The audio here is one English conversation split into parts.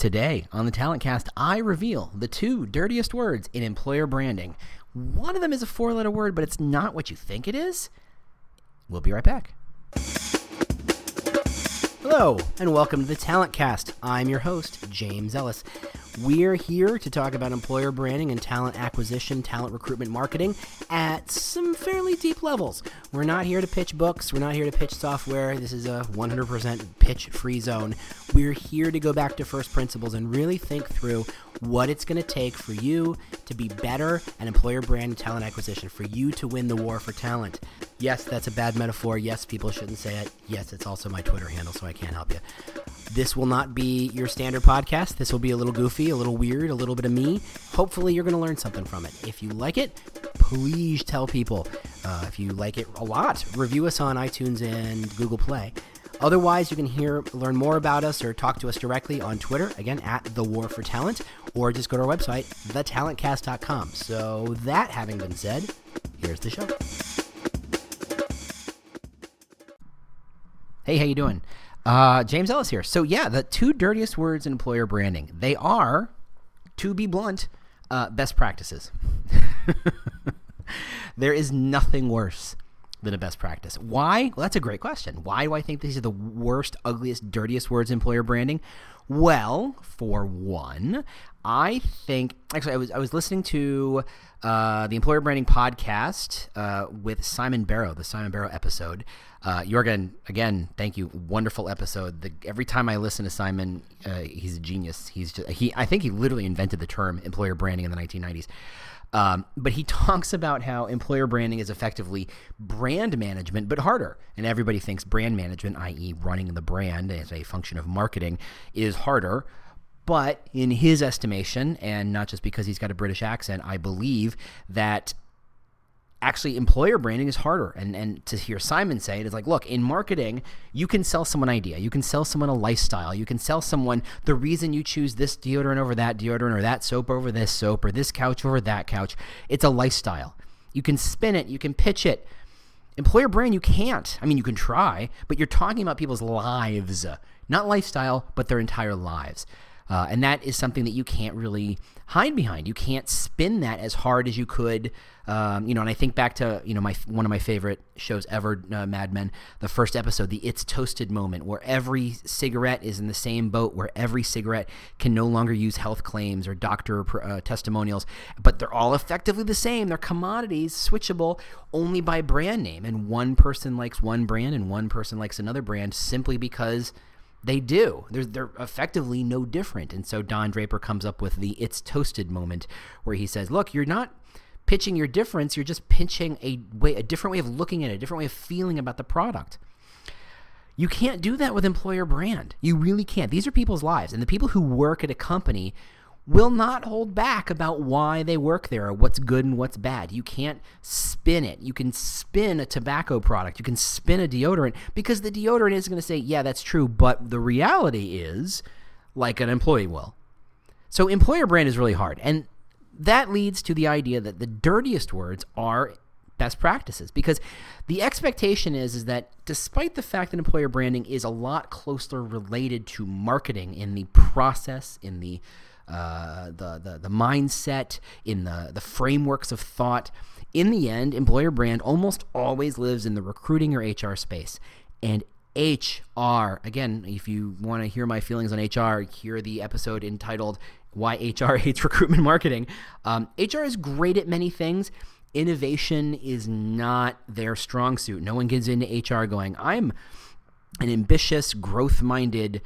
Today on The Talent Cast, I reveal the two dirtiest words in employer branding. One of them is a four-letter word, but it's not what you think it is. We'll be right back. Hello, and welcome to The Talent Cast. I'm your host, James Ellis. We're here to talk about employer branding and talent acquisition, talent recruitment marketing at some fairly deep levels. We're not here to pitch books. We're not here to pitch software. This is a 100% pitch-free zone. We're here to go back to first principles and really think through what it's going to take for you to be better at employer brand and talent acquisition, for you to win the war for talent. Yes, that's a bad metaphor. Yes, people shouldn't say it. Yes, it's also my Twitter handle, so I can't help you. This will not be your standard podcast. This will be a little goofy, a little weird, a little bit of me. Hopefully, you're going to learn something from it. If you like it, please tell people. If you like it a lot, review us on iTunes and Google Play. Otherwise, you can learn more about us or talk to us directly on Twitter, again, at The War for Talent, or just go to our website, thetalentcast.com. So that having been said, here's the show. Hey, how you doing? James Ellis here. So yeah, the two dirtiest words in employer branding, they are, to be blunt, best practices. There is nothing worse than a best practice. Why? Well, that's a great question. Why do I think these are the worst, ugliest, dirtiest words in employer branding? Well, for one, I think actually I was listening to the Employer Branding Podcast with Simon Barrow, the Simon Barrow episode. Jorgen, again, thank you. Wonderful episode. Every time I listen to Simon, he's a genius. I think he literally invented the term employer branding in the 1990s. But he talks about how employer branding is effectively brand management, but harder. And everybody thinks brand management, i.e. running the brand as a function of marketing, is harder. But in his estimation, and not just because he's got a British accent, I believe that actually employer branding is harder. And to hear Simon say it, it's like, look, in marketing, you can sell someone an idea. You can sell someone a lifestyle. You can sell someone the reason you choose this deodorant over that deodorant or that soap over this soap or this couch over that couch. It's a lifestyle. You can spin it. You can pitch it. Employer brand, you can't. I mean, you can try, but you're talking about people's lives. Not lifestyle, but their entire lives. And that is something that you can't really hide behind. You can't spin that as hard as you could, and I think back to, one of my favorite shows ever, Mad Men, the first episode, the It's Toasted moment, where every cigarette is in the same boat, where every cigarette can no longer use health claims or doctor testimonials, but they're all effectively the same. They're commodities, switchable only by brand name, and one person likes one brand and one person likes another brand simply because they do. They're effectively no different. And so Don Draper comes up with the It's Toasted moment where he says, look, you're not pitching your difference. You're just pitching a different way of looking at it, a different way of feeling about the product. You can't do that with employer brand. You really can't. These are people's lives. And the people who work at a company will not hold back about why they work there or what's good and what's bad. You can't spin it. You can spin a tobacco product. You can spin a deodorant because the deodorant is going to say, yeah, that's true, but the reality is like an employee will. So employer brand is really hard, and that leads to the idea that the dirtiest words are best practices, because the expectation is that despite the fact that employer branding is a lot closer related to marketing in the process, in the mindset, in the frameworks of thought, in the end, employer brand almost always lives in the recruiting or HR space. And HR, again, if you want to hear my feelings on HR, hear the episode entitled Why HR Hates Recruitment Marketing. HR is great at many things. Innovation is not their strong suit. No one gets into HR going, I'm an ambitious, growth-minded,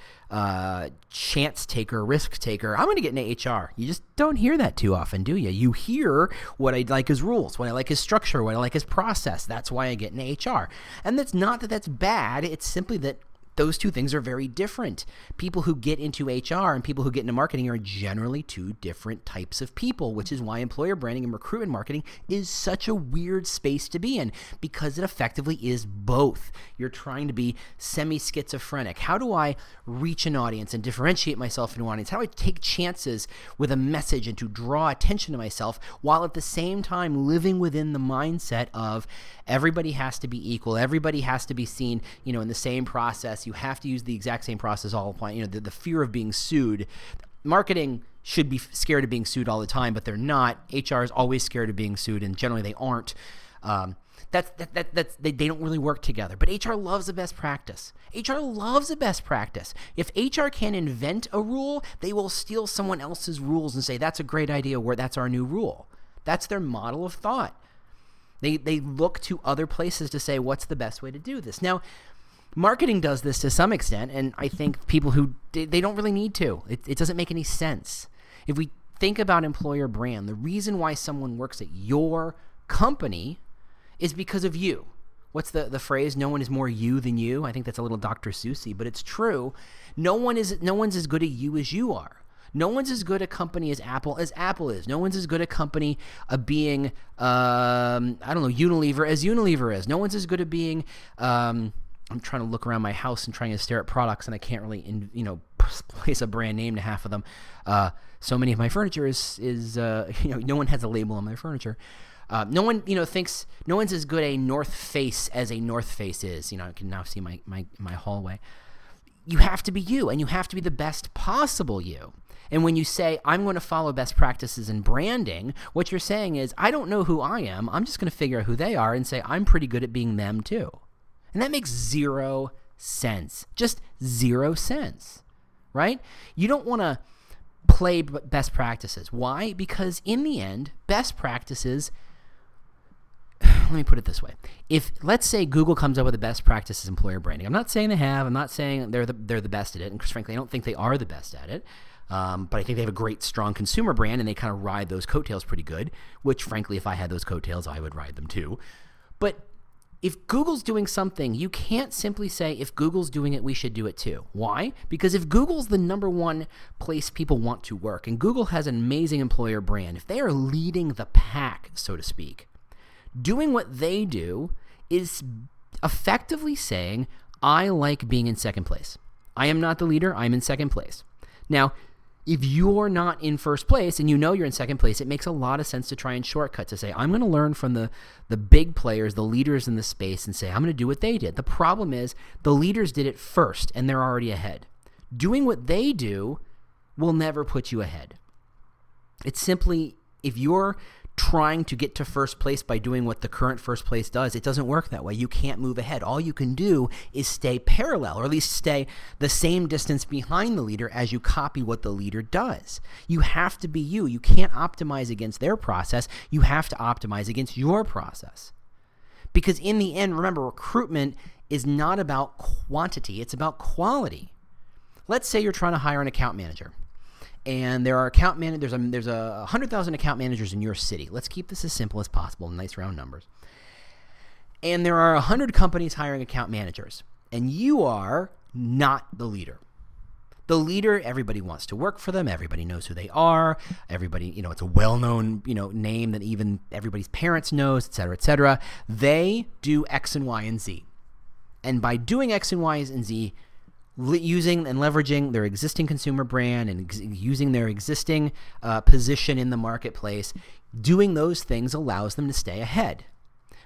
chance taker, risk taker. I'm going to get into HR. You just don't hear that too often, do you? You hear what I like is rules, what I like is structure, what I like is process. That's why I get into HR. And that's not that that's bad. It's simply that those two things are very different. People who get into HR and people who get into marketing are generally two different types of people, which is why employer branding and recruitment marketing is such a weird space to be in, because it effectively is both. You're trying to be semi-schizophrenic. How do I reach an audience and differentiate myself in an audience? How do I take chances with a message and to draw attention to myself while at the same time living within the mindset of everybody has to be equal, everybody has to be seen, in the same process, process. You have to use the exact same process all applying. You know, the fear of being sued. Marketing should be scared of being sued all the time, but they're not. HR is always scared of being sued, and generally they aren't. They don't really work together. But HR loves a best practice. HR loves a best practice. If HR can invent a rule, they will steal someone else's rules and say, that's a great idea, where that's our new rule. That's their model of thought. They look to other places to say, what's the best way to do this? Now, marketing does this to some extent, and I think people who – they don't really need to. It doesn't make any sense. If we think about employer brand, the reason why someone works at your company is because of you. What's the phrase? No one is more you than you. I think that's a little Dr. Seuss-y, but it's true. No one's as good at you as you are. No one's as good a company as Apple is. No one's as good a company at being, Unilever as Unilever is. No one's as good at being I'm trying to look around my house and trying to stare at products, and I can't really, place a brand name to half of them. So many of my furniture is no one has a label on my furniture. No one thinks no one's as good a North Face as a North Face is. You know, I can now see my hallway. You have to be you, and you have to be the best possible you. And when you say, I'm going to follow best practices in branding, what you're saying is, I don't know who I am. I'm just going to figure out who they are and say, I'm pretty good at being them too. And that makes zero sense, just 0 sense, right? You don't want to play best practices. Why? Because in the end, best practices, let me put it this way. If, let's say, Google comes up with the best practices employer branding. I'm not saying they have. I'm not saying they're the best at it. And frankly, I don't think they are the best at it. But I think they have a great, strong consumer brand, and they kind of ride those coattails pretty good, which frankly, if I had those coattails, I would ride them too. But if Google's doing something, you can't simply say, if Google's doing it, we should do it too. Why? Because if Google's the number one place people want to work, and Google has an amazing employer brand, if they are leading the pack, so to speak, doing what they do is effectively saying, I like being in second place. I am not the leader. I'm in second place. Now, if you're not in first place and you know you're in second place, it makes a lot of sense to try and shortcut to say, I'm going to learn from the big players, the leaders in the space, and say, I'm going to do what they did. The problem is the leaders did it first and they're already ahead. Doing what they do will never put you ahead. It's simply, if you're trying to get to first place by doing what the current first place does, it doesn't work that way. You can't move ahead. All you can do is stay parallel, or at least stay the same distance behind the leader as you copy what the leader does. You have to be you. You can't optimize against their process. You have to optimize against your process. Because in the end, remember, recruitment is not about quantity. It's about quality. Let's say you're trying to hire an account manager. And there are account managers. There's a 100,000 account managers in your city. Let's keep this as simple as possible, nice round numbers. And there are 100 companies hiring account managers, and you are not the leader. The leader, everybody wants to work for them. Everybody knows who they are. Everybody, it's a well-known, name that even everybody's parents knows, et cetera, et cetera. They do X and Y and Z, and by doing X and Y and Z, using and leveraging their existing consumer brand and using their existing position in the marketplace, doing those things allows them to stay ahead.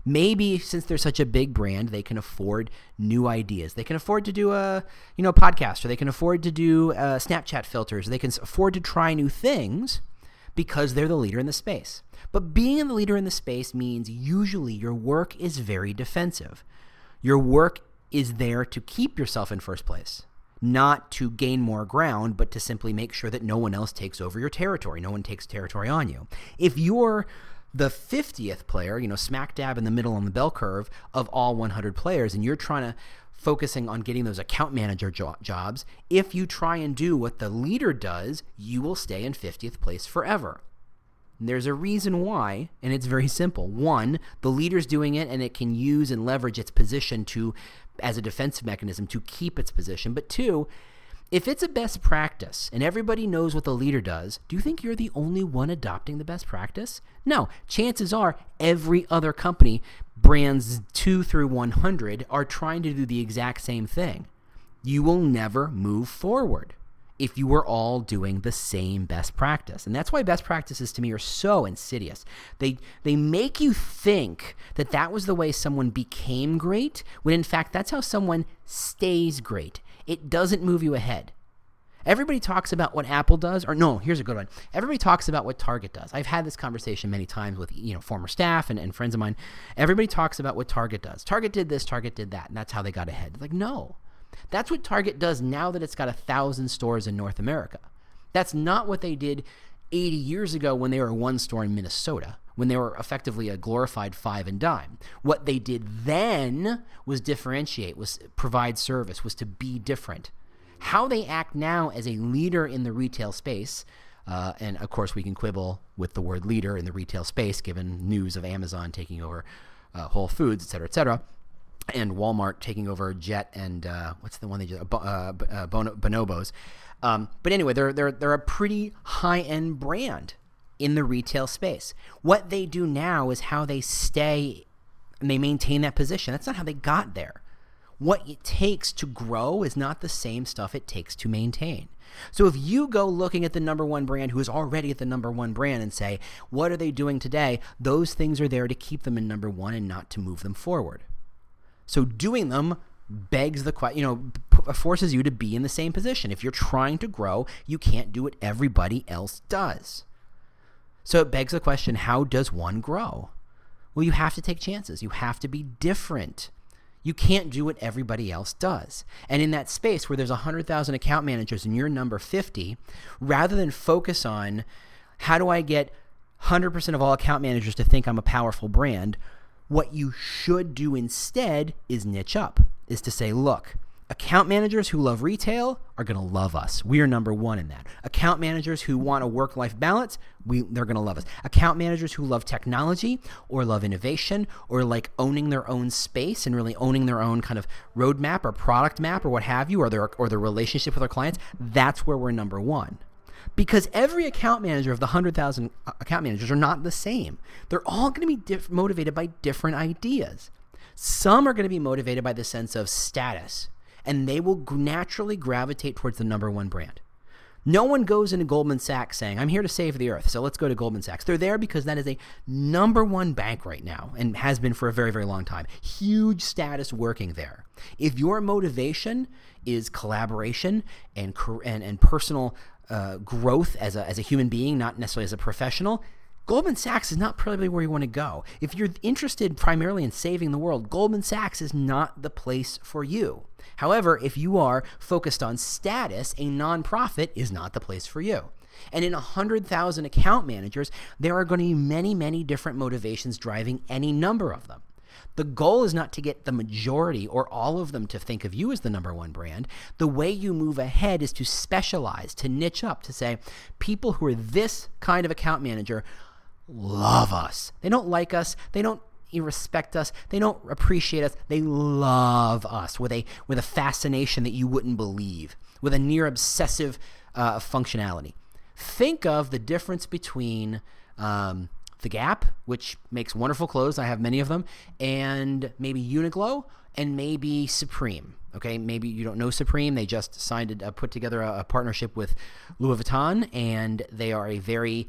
Maybe since they're such a big brand, they can afford new ideas. They can afford to do a podcast, or they can afford to do Snapchat filters. They can afford to try new things because they're the leader in the space. But being the leader in the space means usually your work is very defensive. Your work is there to keep yourself in first place, not to gain more ground, but to simply make sure that no one else takes over your territory. No one takes territory on you. If you're the 50th player, smack dab in the middle on the bell curve of all 100 players, and you're trying to focusing on getting those account manager jobs, if you try and do what the leader does, you will stay in 50th place forever. There's a reason why, and it's very simple. One, the leader's doing it, and it can use and leverage its position to, as a defensive mechanism to keep its position. But two, if it's a best practice and everybody knows what the leader does, do you think you're the only one adopting the best practice? No. Chances are every other company, brands 2 through 100, are trying to do the exact same thing. You will never move forward. if you were all doing the same best practice. And that's why best practices to me are so insidious. They make you think that that was the way someone became great, when in fact that's how someone stays great. It doesn't move you ahead. Everybody talks about what Apple does, or no, here's a good one. Everybody talks about what Target does. I've had this conversation many times with former staff and friends of mine. Everybody talks about what Target does. Target did this, Target did that, and that's how they got ahead. It's like, no. That's what Target does now that it's got 1,000 stores in North America. That's not what they did 80 years ago when they were one store in Minnesota, when they were effectively a glorified five and dime. What they did then was differentiate, was provide service, was to be different. How they act now as a leader in the retail space, and of course we can quibble with the word leader in the retail space given news of Amazon taking over Whole Foods, et cetera, and Walmart taking over Jet and what's the one they do? Bonobos. But anyway, they're a pretty high-end brand in the retail space. What they do now is how they stay and they maintain that position. That's not how they got there. What it takes to grow is not the same stuff it takes to maintain. So if you go looking at the number one brand who is already at the number one brand and say, what are they doing today? Those things are there to keep them in number one and not to move them forward. So doing them begs the question, forces you to be in the same position. If you're trying to grow, you can't do what everybody else does. So it begs the question, how does one grow? Well, you have to take chances. You have to be different. You can't do what everybody else does. And in that space where there's 100,000 account managers and you're number 50, rather than focus on how do I get 100% of all account managers to think I'm a powerful brand, what you should do instead is niche up, is to say, look, account managers who love retail are going to love us. We are number one in that. Account managers who want a work-life balance, they're going to love us. Account managers who love technology or love innovation or like owning their own space and really owning their own kind of roadmap or product map or what have you, or their relationship with their clients, that's where we're number one. Because every account manager of the 100,000 account managers are not the same. They're all going to be motivated by different ideas. Some are going to be motivated by the sense of status, and they will naturally gravitate towards the number one brand. No one goes into Goldman Sachs saying, I'm here to save the earth, so let's go to Goldman Sachs. They're there because that is a number one bank right now and has been for a very, very long time. Huge status working there. If your motivation is collaboration and personal growth as a human being, not necessarily as a professional, Goldman Sachs is not probably where you want to go. If you're interested primarily in saving the world, Goldman Sachs is not the place for you. However, if you are focused on status, a nonprofit is not the place for you. And in 100,000 account managers, there are going to be many, many different motivations driving any number of them. The goal is not to get the majority or all of them to think of you as the number one brand. The way you move ahead is to specialize, to niche up, to say, people who are this kind of account manager love us. They don't like us. They don't respect us. They don't appreciate us. They love us with a fascination that you wouldn't believe, with a near obsessive functionality. Think of the difference between The Gap, which makes wonderful clothes, I have many of them, and maybe Uniqlo and maybe Supreme. Okay, maybe you don't know Supreme. They just put together a partnership with Louis Vuitton, and they are a very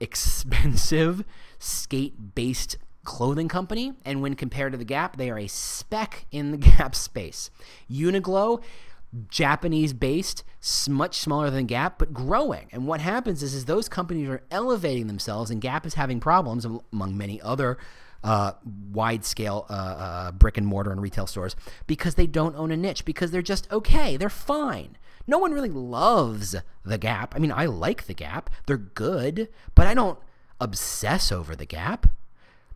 expensive skate-based clothing company. And when compared to The Gap, they are a speck in the Gap space. Uniqlo, Japanese-based, much smaller than Gap, but growing. And what happens is those companies are elevating themselves, and Gap is having problems, among many other wide-scale brick-and-mortar and retail stores, because they don't own a niche, because they're just okay. They're fine. No one really loves The Gap. I mean, I like The Gap. They're good, but I don't obsess over The Gap.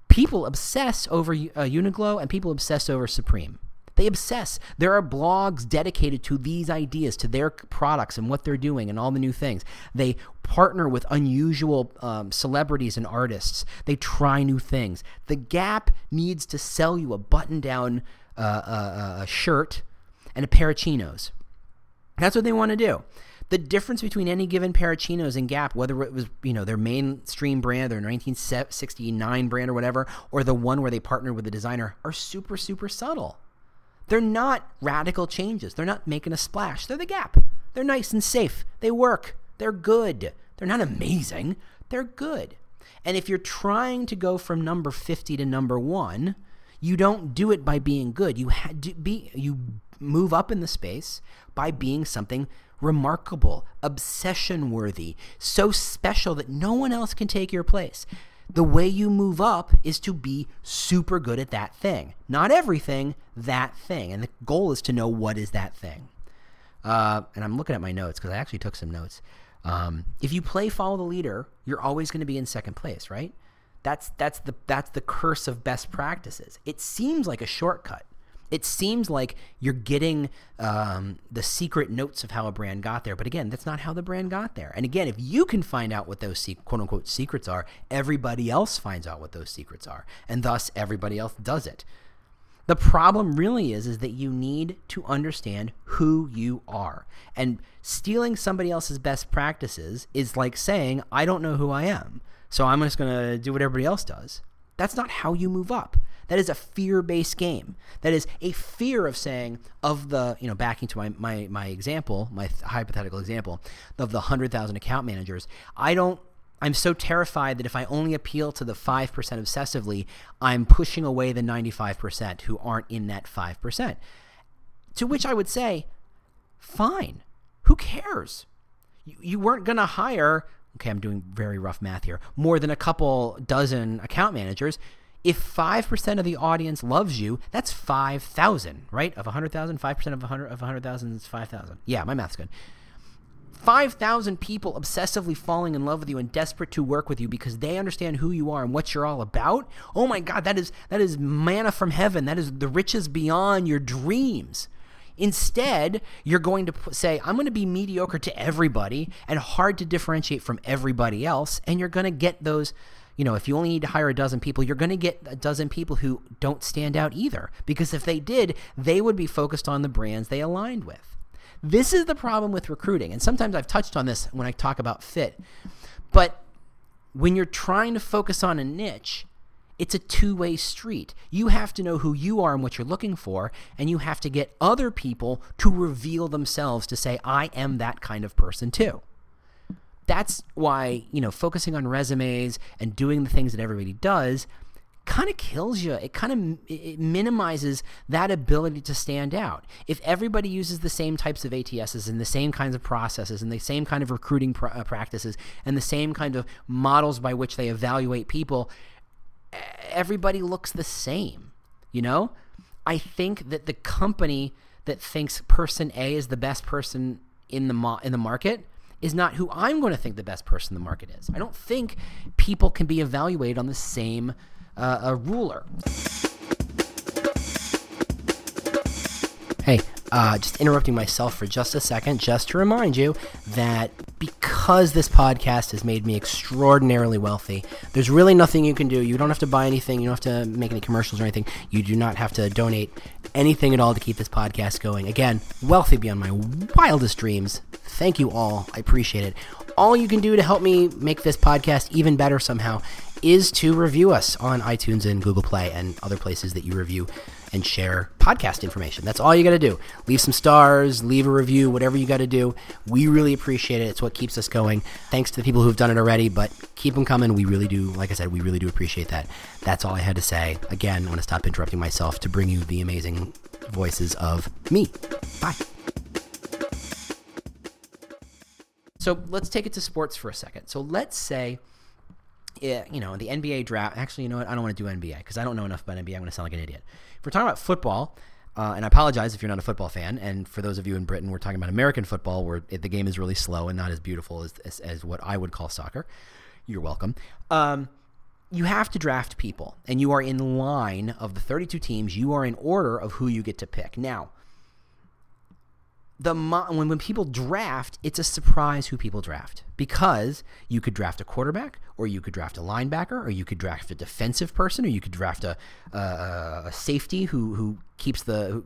People obsess over Uniqlo, and people obsess over Supreme. They obsess. There are blogs dedicated to these ideas, to their products and what they're doing and all the new things. They partner with unusual celebrities and artists. They try new things. The Gap needs to sell you a button-down shirt and a pair of chinos. That's what they want to do. The difference between any given pair of chinos and Gap, whether it was their mainstream brand, their 1969 brand or whatever, or the one where they partnered with a designer, are super, super subtle. They're not radical changes. They're not making a splash. They're The Gap. They're nice and safe. They work. They're good. They're not amazing. They're good. And if you're trying to go from number 50 to number 1, you don't do it by being good. You move up in the space by being something remarkable, obsession-worthy, so special that no one else can take your place. The way you move up is to be super good at that thing. Not everything, that thing. And the goal is to know what is that thing. And I'm looking at my notes because I actually took some notes. If you play follow the leader, you're always going to be in second place, right? That's the curse of best practices. It seems like a shortcut. It seems like you're getting the secret notes of how a brand got there. But again, that's not how the brand got there. And again, if you can find out what those quote-unquote secrets are, everybody else finds out what those secrets are. And thus, everybody else does it. The problem really is that you need to understand who you are. And stealing somebody else's best practices is like saying, I don't know who I am, so I'm just going to do what everybody else does. That's not how you move up. That is a fear-based game. That is a fear of saying, of the, you know, backing to my example, my hypothetical example, of the 100,000 account managers, I'm so terrified that if I only appeal to the 5% obsessively, I'm pushing away the 95% who aren't in that 5%. To which I would say, fine, who cares? You weren't going to hire, okay, I'm doing very rough math here, more than a couple dozen account managers. If 5% of the audience loves you, that's 5,000, right? Of 100,000, 5% of 100,000 is 5,000. Yeah, my math's good. 5,000 people obsessively falling in love with you and desperate to work with you because they understand who you are and what you're all about. Oh my God, that is manna from heaven. That is the riches beyond your dreams. Instead, you're going to say, I'm going to be mediocre to everybody and hard to differentiate from everybody else. And you're going to get those, you know, if you only need to hire a dozen people, you're going to get a dozen people who don't stand out either. Because if they did, they would be focused on the brands they aligned with. This is the problem with recruiting, and sometimes I've touched on this when I talk about fit, but when you're trying to focus on a niche, it's a two-way street. You have to know who you are and what you're looking for, and you have to get other people to reveal themselves to say, I am that kind of person too. That's why, you know, focusing on resumes and doing the things that everybody does kind of kills you. It minimizes that ability to stand out. If everybody uses the same types of ATSs and the same kinds of processes and the same kind of recruiting practices and the same kind of models by which they evaluate people, everybody looks the same, you know? I think that the company that thinks person A is the best person in the market is not who I'm going to think the best person in the market is. I don't think people can be evaluated on the same a ruler. Hey, just interrupting myself for just a second, just to remind you that because this podcast has made me extraordinarily wealthy, there's really nothing you can do. You don't have to buy anything. You don't have to make any commercials or anything. You do not have to donate anything at all to keep this podcast going. Again, wealthy beyond my wildest dreams. Thank you all. I appreciate it. All you can do to help me make this podcast even better somehow is to review us on iTunes and Google Play and other places that you review and share podcast information. That's all you got to do. Leave some stars, leave a review, whatever you got to do. We really appreciate it. It's what keeps us going. Thanks to the people who've done it already, but keep them coming. We really do. Like I said, we really do appreciate that. That's all I had to say. Again, I want to stop interrupting myself to bring you the amazing voices of me. Bye. So let's take it to sports for a second. So let's say, you know, the NBA draft. Actually, you know what? I don't want to do NBA because I don't know enough about NBA. I'm going to sound like an idiot. If we're talking about football, and I apologize if you're not a football fan, and for those of you in Britain, we're talking about American football where the game is really slow and not as beautiful as what I would call soccer. You're welcome. You have to draft people, and you are in line of the 32 teams. You are in order of who you get to pick. Now, when people draft, it's a surprise who people draft because you could draft a quarterback or you could draft a linebacker or you could draft a defensive person or you could draft a safety who keeps the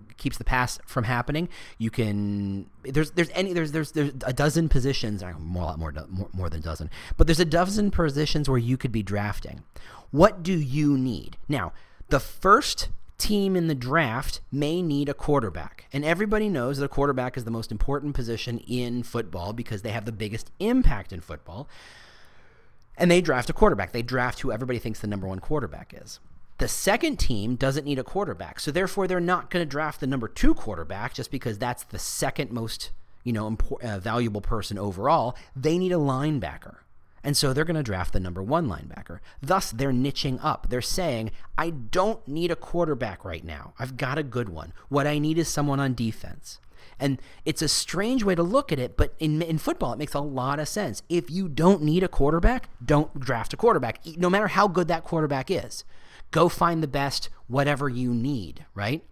pass from happening. You can there's a dozen positions, more than a dozen, but there's a dozen positions where you could be drafting. What do you need? Now, the first team in the draft may need a quarterback. And everybody knows that a quarterback is the most important position in football because they have the biggest impact in football. And they draft a quarterback. They draft who everybody thinks the number one quarterback is. The second team doesn't need a quarterback, so therefore they're not going to draft the number two quarterback just because that's the second most, valuable person overall. They need a linebacker. And so they're going to draft the number one linebacker. Thus, they're niching up. They're saying, I don't need a quarterback right now. I've got a good one. What I need is someone on defense. And it's a strange way to look at it, but in football, it makes a lot of sense. If you don't need a quarterback, don't draft a quarterback, no matter how good that quarterback is. Go find the best, whatever you need, right?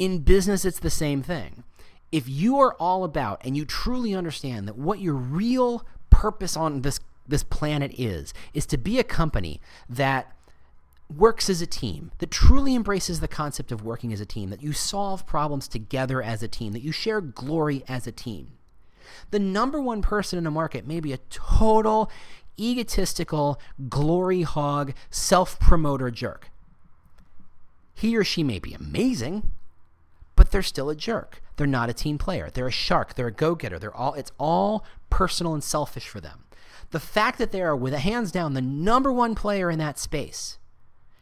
In business, it's the same thing. If you are all about, and you truly understand that what your real purpose on this planet is to be a company that works as a team, that truly embraces the concept of working as a team, that you solve problems together as a team, that you share glory as a team. The number one person in a market may be a total egotistical, glory hog, self-promoter jerk. He or she may be amazing, but they're still a jerk. They're not a team player. They're a shark. They're a go-getter. It's all personal and selfish for them. The fact that they are, with a hands down, the number one player in that space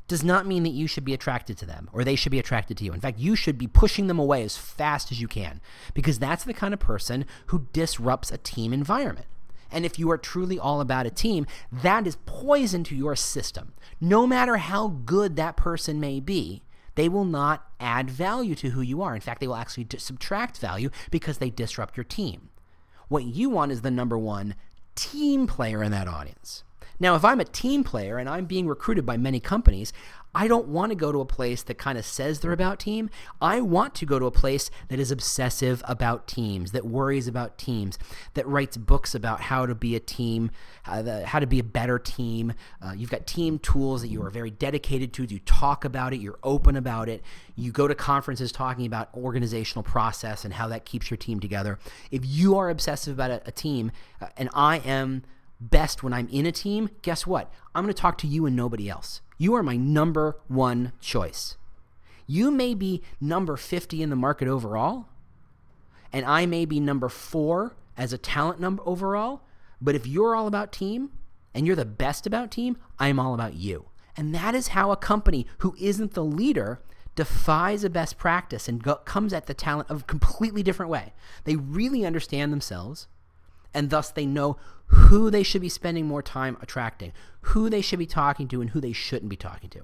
does not mean that you should be attracted to them or they should be attracted to you. In fact, you should be pushing them away as fast as you can because that's the kind of person who disrupts a team environment. And if you are truly all about a team, that is poison to your system. No matter how good that person may be, they will not add value to who you are. In fact, they will actually subtract value because they disrupt your team. What you want is the number one team player in that audience. Now, if I'm a team player and I'm being recruited by many companies, I don't want to go to a place that kind of says they're about team. I want to go to a place that is obsessive about teams, that worries about teams, that writes books about how to be a team, how to be a better team. You've got team tools that you are very dedicated to. You talk about it. You're open about it. You go to conferences talking about organizational process and how that keeps your team together. If you are obsessive about a team, and I am best when I'm in a team, guess what? I'm going to talk to you and nobody else. You are my number one choice. You may be number 50 in the market overall, and I may be number 4 as a talent number overall, but if you're all about team and you're the best about team, I'm all about you. And that is how a company who isn't the leader defies a best practice and comes at the talent of a completely different way. They really understand themselves, and thus they know who they should be spending more time attracting, who they should be talking to, and who they shouldn't be talking to.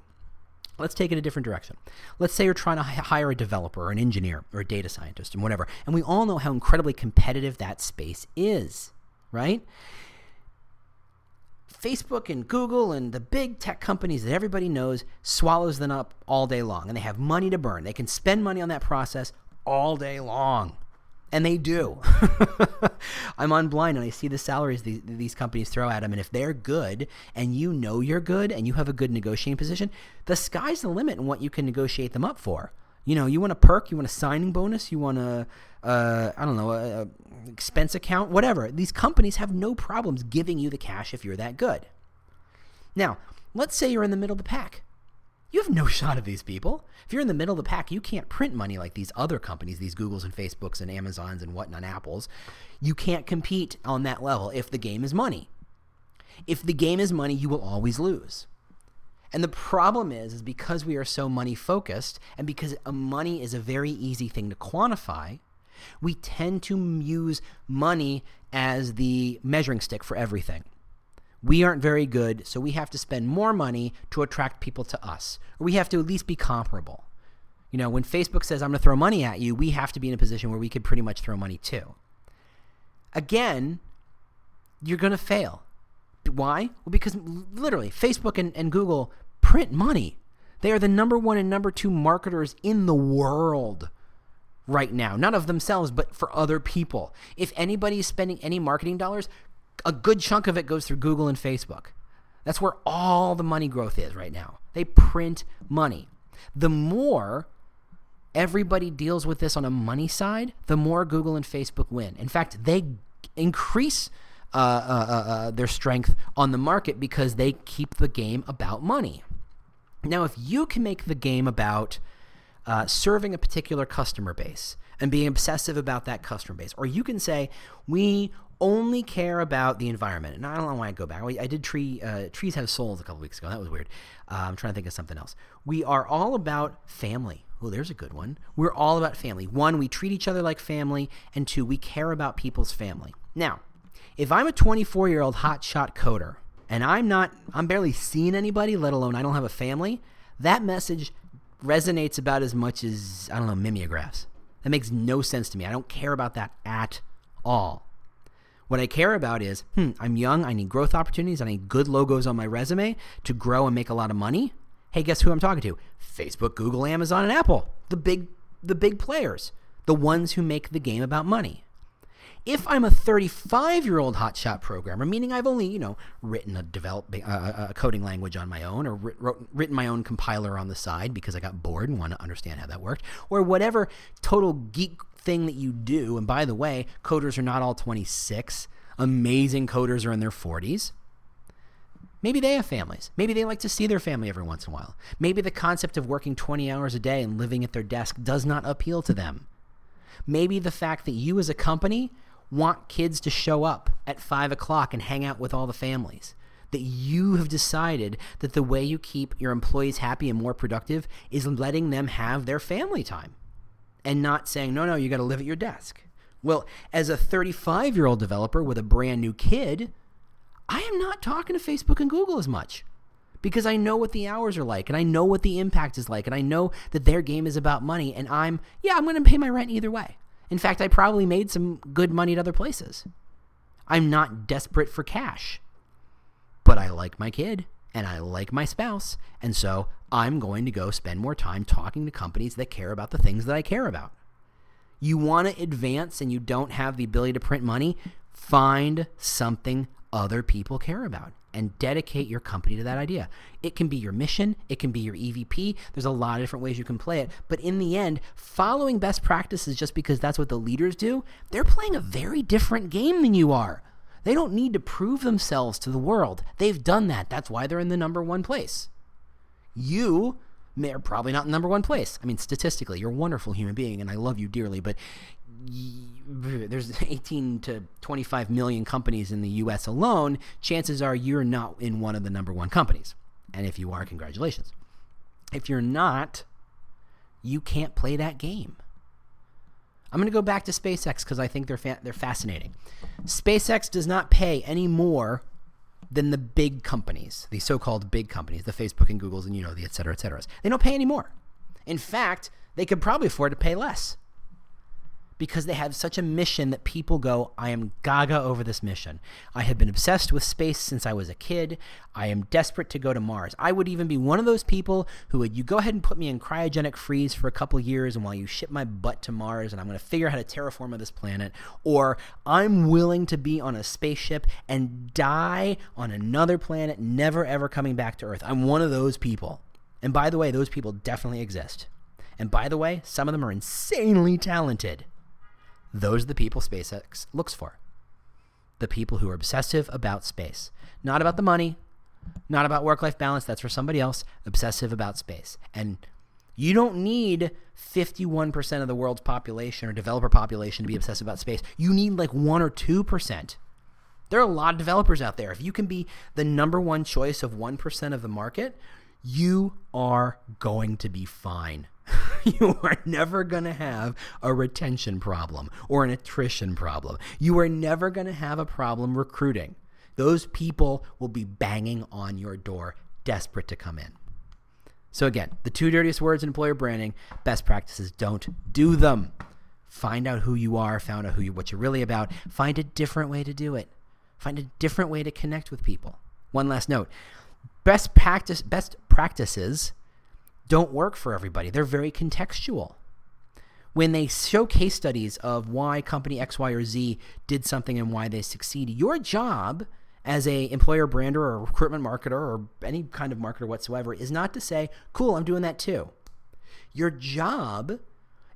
Let's take it a different direction. Let's say you're trying to hire a developer or an engineer or a data scientist and whatever, and we all know how incredibly competitive that space is, right? Facebook and Google and the big tech companies that everybody knows swallows them up all day long, and they have money to burn. They can spend money on that process all day long. And they do. I'm on Blind and I see the salaries these companies throw at them. And if they're good and you know you're good and you have a good negotiating position, the sky's the limit in what you can negotiate them up for. You want a perk, you want a signing bonus, you want a expense account, whatever. These companies have no problems giving you the cash if you're that good. Now, let's say you're in the middle of the pack. You have no shot of these people. If you're in the middle of the pack, you can't print money like these other companies, these Googles and Facebooks and Amazons and whatnot, Apples. You can't compete on that level if the game is money. If the game is money, you will always lose. And the problem is because we are so money-focused and because money is a very easy thing to quantify, we tend to use money as the measuring stick for everything. We aren't very good, so we have to spend more money to attract people to us. Or we have to at least be comparable. When Facebook says, I'm going to throw money at you, we have to be in a position where we could pretty much throw money too. Again, you're going to fail. Why? Well, because literally Facebook and Google print money. They are the number one and number two marketers in the world right now. Not of themselves, but for other people. If anybody is spending any marketing dollars, a good chunk of it goes through Google and Facebook. That's where all the money growth is right now. They print money. The more everybody deals with this on a money side, the more Google and Facebook win. In fact, they increase their strength on the market because they keep the game about money. Now, if you can make the game about serving a particular customer base and being obsessive about that customer base, or you can say, we only care about the environment. And I don't know why I go back. I did Trees Have Souls a couple weeks ago. That was weird. I'm trying to think of something else. We are all about family. Oh, there's a good one. We're all about family. One, we treat each other like family. And two, we care about people's family. Now, if I'm a 24-year-old hotshot coder and I'm barely seeing anybody, let alone I don't have a family, that message resonates about as much as, I don't know, mimeographs. That makes no sense to me. I don't care about that at all. What I care about is, I'm young, I need growth opportunities, I need good logos on my resume to grow and make a lot of money. Hey, guess who I'm talking to? Facebook, Google, Amazon, and Apple. The big players. The ones who make the game about money. If I'm a 35-year-old hotshot programmer, meaning I've only, written a coding language on my own, or written my own compiler on the side because I got bored and want to understand how that worked, or whatever total geek thing that you do. And by the way, coders are not all 26. Amazing coders are in their 40s. Maybe they have families. Maybe they like to see their family every once in a while. Maybe the concept of working 20 hours a day and living at their desk does not appeal to them. Maybe the fact that you as a company want kids to show up at 5 o'clock and hang out with all the families, that you have decided that the way you keep your employees happy and more productive is letting them have their family time and not saying, no, you got to live at your desk. Well, as a 35-year-old developer with a brand new kid, I am not talking to Facebook and Google as much because I know what the hours are like, and I know what the impact is like, and I know that their game is about money, and I'm going to pay my rent either way. In fact, I probably made some good money at other places. I'm not desperate for cash, but I like my kid and I like my spouse, and so I'm going to go spend more time talking to companies that care about the things that I care about. You want to advance and you don't have the ability to print money? Find something other people care about and dedicate your company to that idea. It can be your mission. It can be your EVP. There's a lot of different ways you can play it. But in the end, following best practices just because that's what the leaders do, they're playing a very different game than you are. They don't need to prove themselves to the world. They've done that. That's why they're in the number one place. You are probably not in the number one place. I mean, statistically, you're a wonderful human being, and I love you dearly, but there's 18 to 25 million companies in the U.S. alone. Chances are you're not in one of the number one companies. And if you are, congratulations. If you're not, you can't play that game. I'm going to go back to SpaceX because I think they're fascinating. SpaceX does not pay any more than the big companies, the so-called big companies, the Facebook and Googles and, the et cetera, et cetera. They don't pay any more. In fact, they could probably afford to pay less, because they have such a mission that people go, I am gaga over this mission. I have been obsessed with space since I was a kid. I am desperate to go to Mars. I would even be one of those people who would, you go ahead and put me in cryogenic freeze for a couple years, and while you ship my butt to Mars, and I'm going to figure out how to terraform this planet, or I'm willing to be on a spaceship and die on another planet, never ever coming back to Earth. I'm one of those people. And by the way, those people definitely exist. And by the way, some of them are insanely talented. Those are the people SpaceX looks for. The people who are obsessive about space. Not about the money, not about work-life balance, that's for somebody else, obsessive about space. And you don't need 51% of the world's population or developer population to be obsessive about space. You need like 1 or 2%. There are a lot of developers out there. If you can be the number one choice of 1% of the market, you are going to be fine. You are never going to have a retention problem or an attrition problem. You are never going to have a problem recruiting. Those people will be banging on your door, desperate to come in. So again, the two dirtiest words in employer branding, best practices, don't do them. Find out who you are, find out what you're really about. Find a different way to do it. Find a different way to connect with people. One last note, best practices don't work for everybody. They're very contextual. When they show case studies of why company X, Y, or Z did something and why they succeed, your job as a employer brander or recruitment marketer or any kind of marketer whatsoever is not to say, cool, I'm doing that too. Your job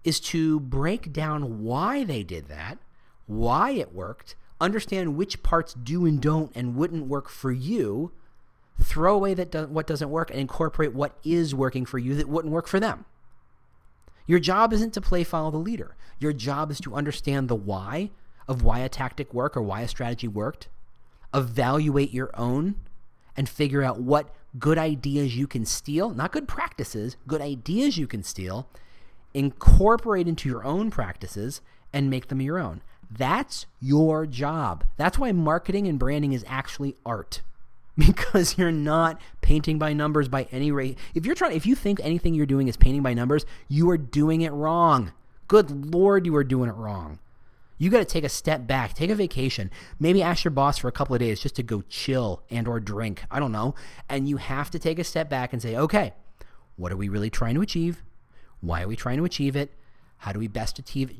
is to break down why they did that, why it worked, understand which parts do and don't and wouldn't work for you, Throw away what doesn't work and incorporate what is working for you that wouldn't work for them. Your job isn't to play follow the leader. Your job is to understand the why of why a tactic worked or why a strategy worked, evaluate your own, and figure out what good ideas you can steal, not good practices, good ideas you can steal, incorporate into your own practices, and make them your own. That's your job. That's why marketing and branding is actually art. Because you're not painting by numbers by any rate. If you think anything you're doing is painting by numbers, you are doing it wrong. Good Lord, you are doing it wrong. You got to take a step back, take a vacation, maybe ask your boss for a couple of days just to go chill and or drink. I don't know. And you have to take a step back and say, okay, what are we really trying to achieve? Why are we trying to achieve it? How do we best achieve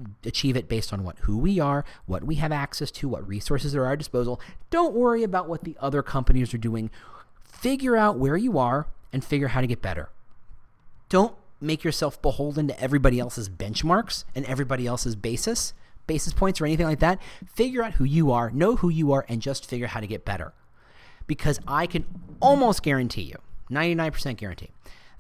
it based on who we are, what we have access to, what resources are at our disposal? Don't worry about what the other companies are doing. Figure out where you are and figure out how to get better. Don't make yourself beholden to everybody else's benchmarks and everybody else's basis points or anything like that. Figure out who you are, know who you are, and just figure out how to get better. Because I can almost guarantee you, 99% guarantee,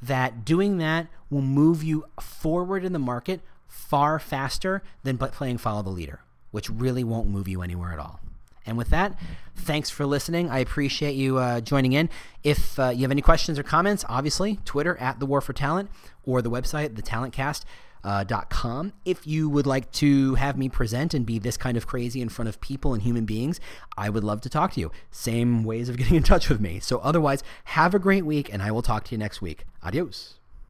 that doing that will move you forward in the market far faster than playing follow the leader, which really won't move you anywhere at all. And with that, thanks for listening. I appreciate you joining in. If you have any questions or comments, obviously, Twitter at The War for Talent or the website, thetalentcast.com. If you would like to have me present and be this kind of crazy in front of people and human beings, I would love to talk to you. Same ways of getting in touch with me. So otherwise, have a great week, and I will talk to you next week. Adios.